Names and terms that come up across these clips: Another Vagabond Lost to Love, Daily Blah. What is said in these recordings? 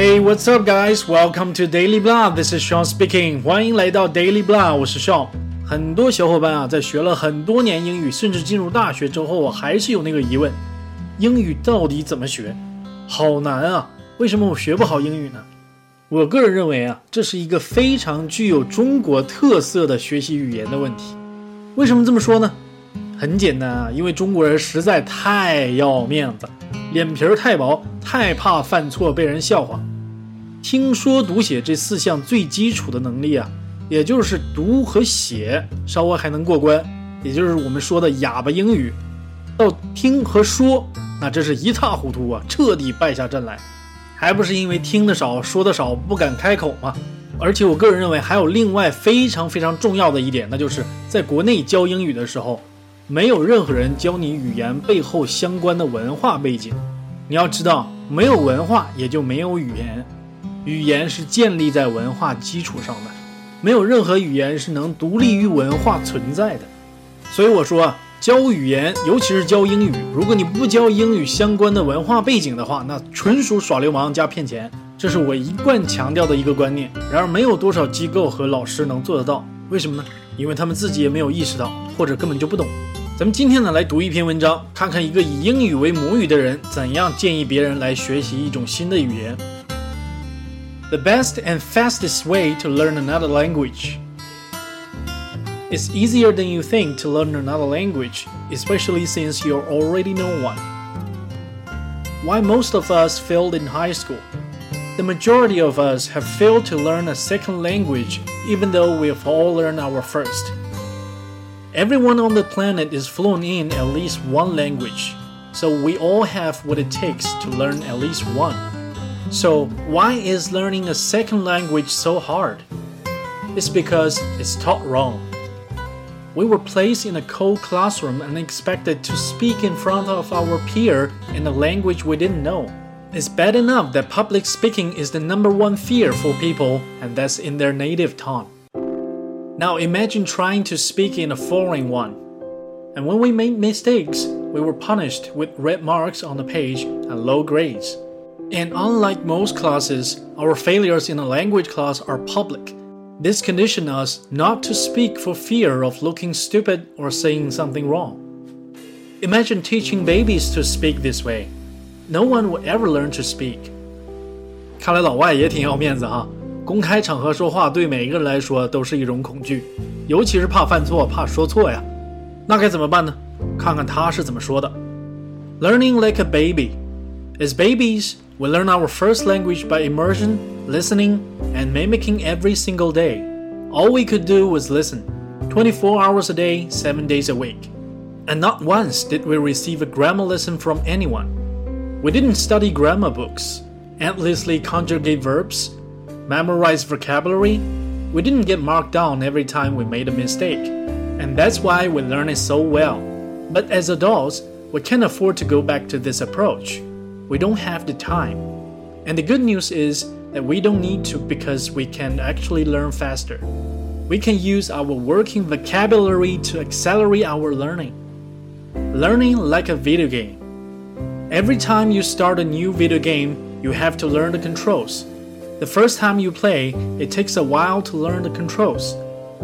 Hey, what's up, guys? Welcome to Daily Blah. This is Sean speaking. 欢迎来到 Daily Blah， 我是 Sean。很多小伙伴在学了很多年英语，甚至进入大学之后还是有那个疑问：英语到底怎么学？好难啊！为什么我学不好英语呢？我个人认为这是一个非常具有中国特色的学习语言的问题。为什么这么说呢？很简单因为中国人实在太要面子，脸皮太薄，太怕犯错被人笑话。听说读写这四项最基础的能力也就是读和写稍微还能过关，也就是我们说的哑巴英语，到听和说那这是一塌糊涂彻底败下阵来，还不是因为听得少说得少不敢开口吗？而且我个人认为还有另外非常非常重要的一点，那就是在国内教英语的时候，没有任何人教你语言背后相关的文化背景。你要知道，没有文化也就没有语言，语言是建立在文化基础上的，没有任何语言是能独立于文化存在的。所以我说教语言，尤其是教英语，如果你不教英语相关的文化背景的话，那纯属耍流氓加骗钱，这是我一贯强调的一个观念。然而没有多少机构和老师能做得到，为什么呢？因为他们自己也没有意识到，或者根本就不懂。咱们今天来读一篇文章，看看一个以英语为母语的人怎样建议别人来学习一种新的语言。 The best and fastest way to learn another language. It's easier than you think to learn another language, especially since you already know one. While most of us failed in high school, the majority of us have failed to learn a second language, even though we've all learned our first.Everyone on the planet is fluent in at least one language, so we all have what it takes to learn at least one. So why is learning a second language so hard? It's because it's taught wrong. We were placed in a cold classroom and expected to speak in front of our peer in a language we didn't know. It's bad enough that public speaking is the number one fear for people, and that's in their native tongue.Now imagine trying to speak in a foreign one. And when we made mistakes, we were punished with red marks on the page and low grades. And unlike most classes, our failures in a language class are public. This conditioned us not to speak for fear of looking stupid or saying something wrong. Imagine teaching babies to speak this way. No one will ever learn to speak. 看来老外也挺要面子哈。公开场合说话对每一个人来说都是一种恐惧，尤其是怕犯错怕说错呀。那该怎么办呢？看看他是怎么说的。 Learning like a baby. As babies, we learn our first language by immersion, listening, and mimicking every single day. All we could do was listen, 24 hours a day, 7 days a week. And not once did we receive a grammar lesson from anyone. We didn't study grammar books, endlessly conjugate verbs,memorize vocabulary. We didn't get marked down every time we made a mistake, and that's why we learn it so well. But as adults, we can't afford to go back to this approach. We don't have the time. And the good news is that we don't need to, because we can actually learn faster. We can use our working vocabulary to accelerate our learning. Learning like a video game. Every time you start a new video game, you have to learn the controls.The first time you play, it takes a while to learn the controls,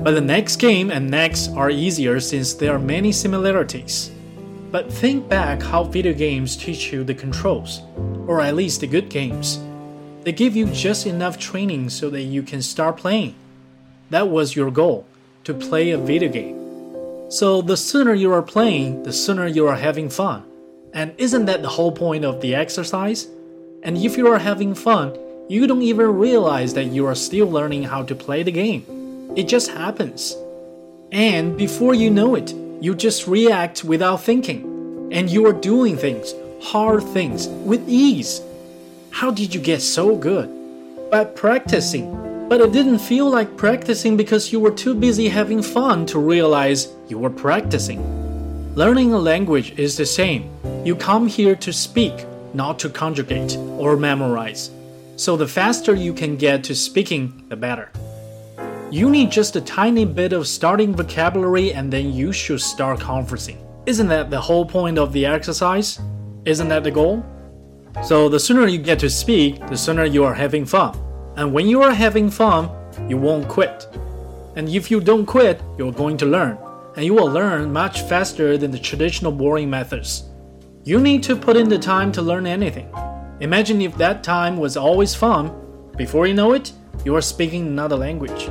but the next game and next are easier since there are many similarities. But think back how video games teach you the controls, or at least the good games. They give you just enough training so that you can start playing. That was your goal, to play a video game. So the sooner you are playing, the sooner you are having fun. And isn't that the whole point of the exercise? And if you are having fun,You don't even realize that you are still learning how to play the game. It just happens. And before you know it, you just react without thinking. And you are doing things, hard things, with ease. How did you get so good? By practicing. But it didn't feel like practicing because you were too busy having fun to realize you were practicing. Learning a language is the same. You come here to speak, not to conjugate or memorize.So the faster you can get to speaking, the better. You need just a tiny bit of starting vocabulary, and then you should start conversing. Isn't that the whole point of the exercise? Isn't that the goal? So the sooner you get to speak, the sooner you are having fun. And when you are having fun, you won't quit. And if you don't quit, you're going to learn. And you will learn much faster than the traditional boring methods. You need to put in the time to learn anything. Imagine if that time was always fun. Before you know it, you are speaking another language.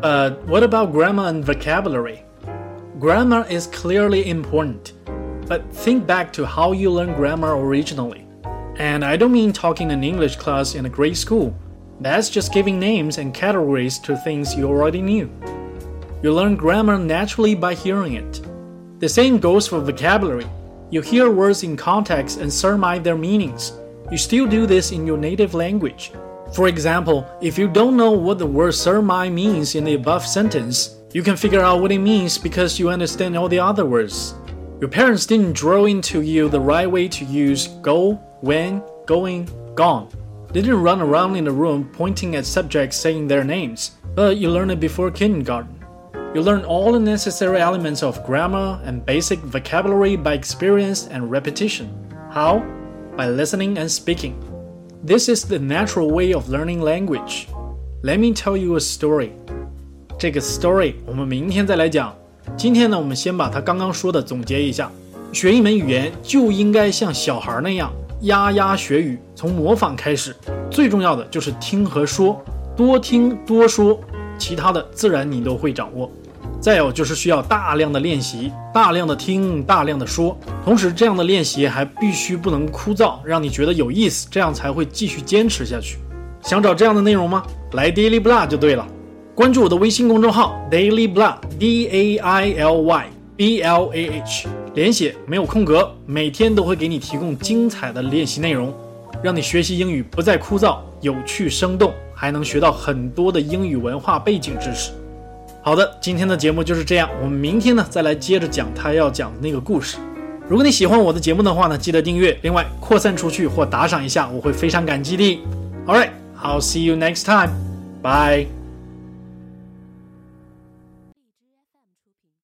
But what about grammar and vocabulary? Grammar is clearly important. But think back to how you learned grammar originally. And I don't mean talking an English class in a grade school. That's just giving names and categories to things you already knew. You learn grammar naturally by hearing it. The same goes for vocabulary. You hear words in context and surmise their meanings. You still do this in your native language. For example, if you don't know what the word surmise means in the above sentence, you can figure out what it means because you understand all the other words. Your parents didn't drill into you the right way to use go, when, going, gone. They didn't run around in the room pointing at subjects saying their names, but you learn it before kindergarten. You learn all the necessary elements of grammar and basic vocabulary by experience and repetition. How? By listening and speaking. This is the natural way of learning language. Let me tell you a story. 这个 story 我们明天再来讲。今天呢，我们先把他刚刚说的总结一下。学一门语言就应该像小孩那样牙牙学语，从模仿开始。最重要的就是听和说，多听多说，其他的自然你都会掌握。再有就是需要大量的练习，大量的听，大量的说。同时这样的练习还必须不能枯燥，让你觉得有意思，这样才会继续坚持下去。想找这样的内容吗？来 Daily Blah 就对了。关注我的微信公众号 Daily Blah DAILY BLAH， 连写没有空格，每天都会给你提供精彩的练习内容，让你学习英语不再枯燥，有趣生动，还能学到很多的英语文化背景知识。好的，今天的节目就是这样，我们明天呢再来接着讲他要讲的那个故事。如果你喜欢我的节目的话呢，记得订阅，另外扩散出去或打赏一下，我会非常感激的。Alright, I'll see you next time. Bye.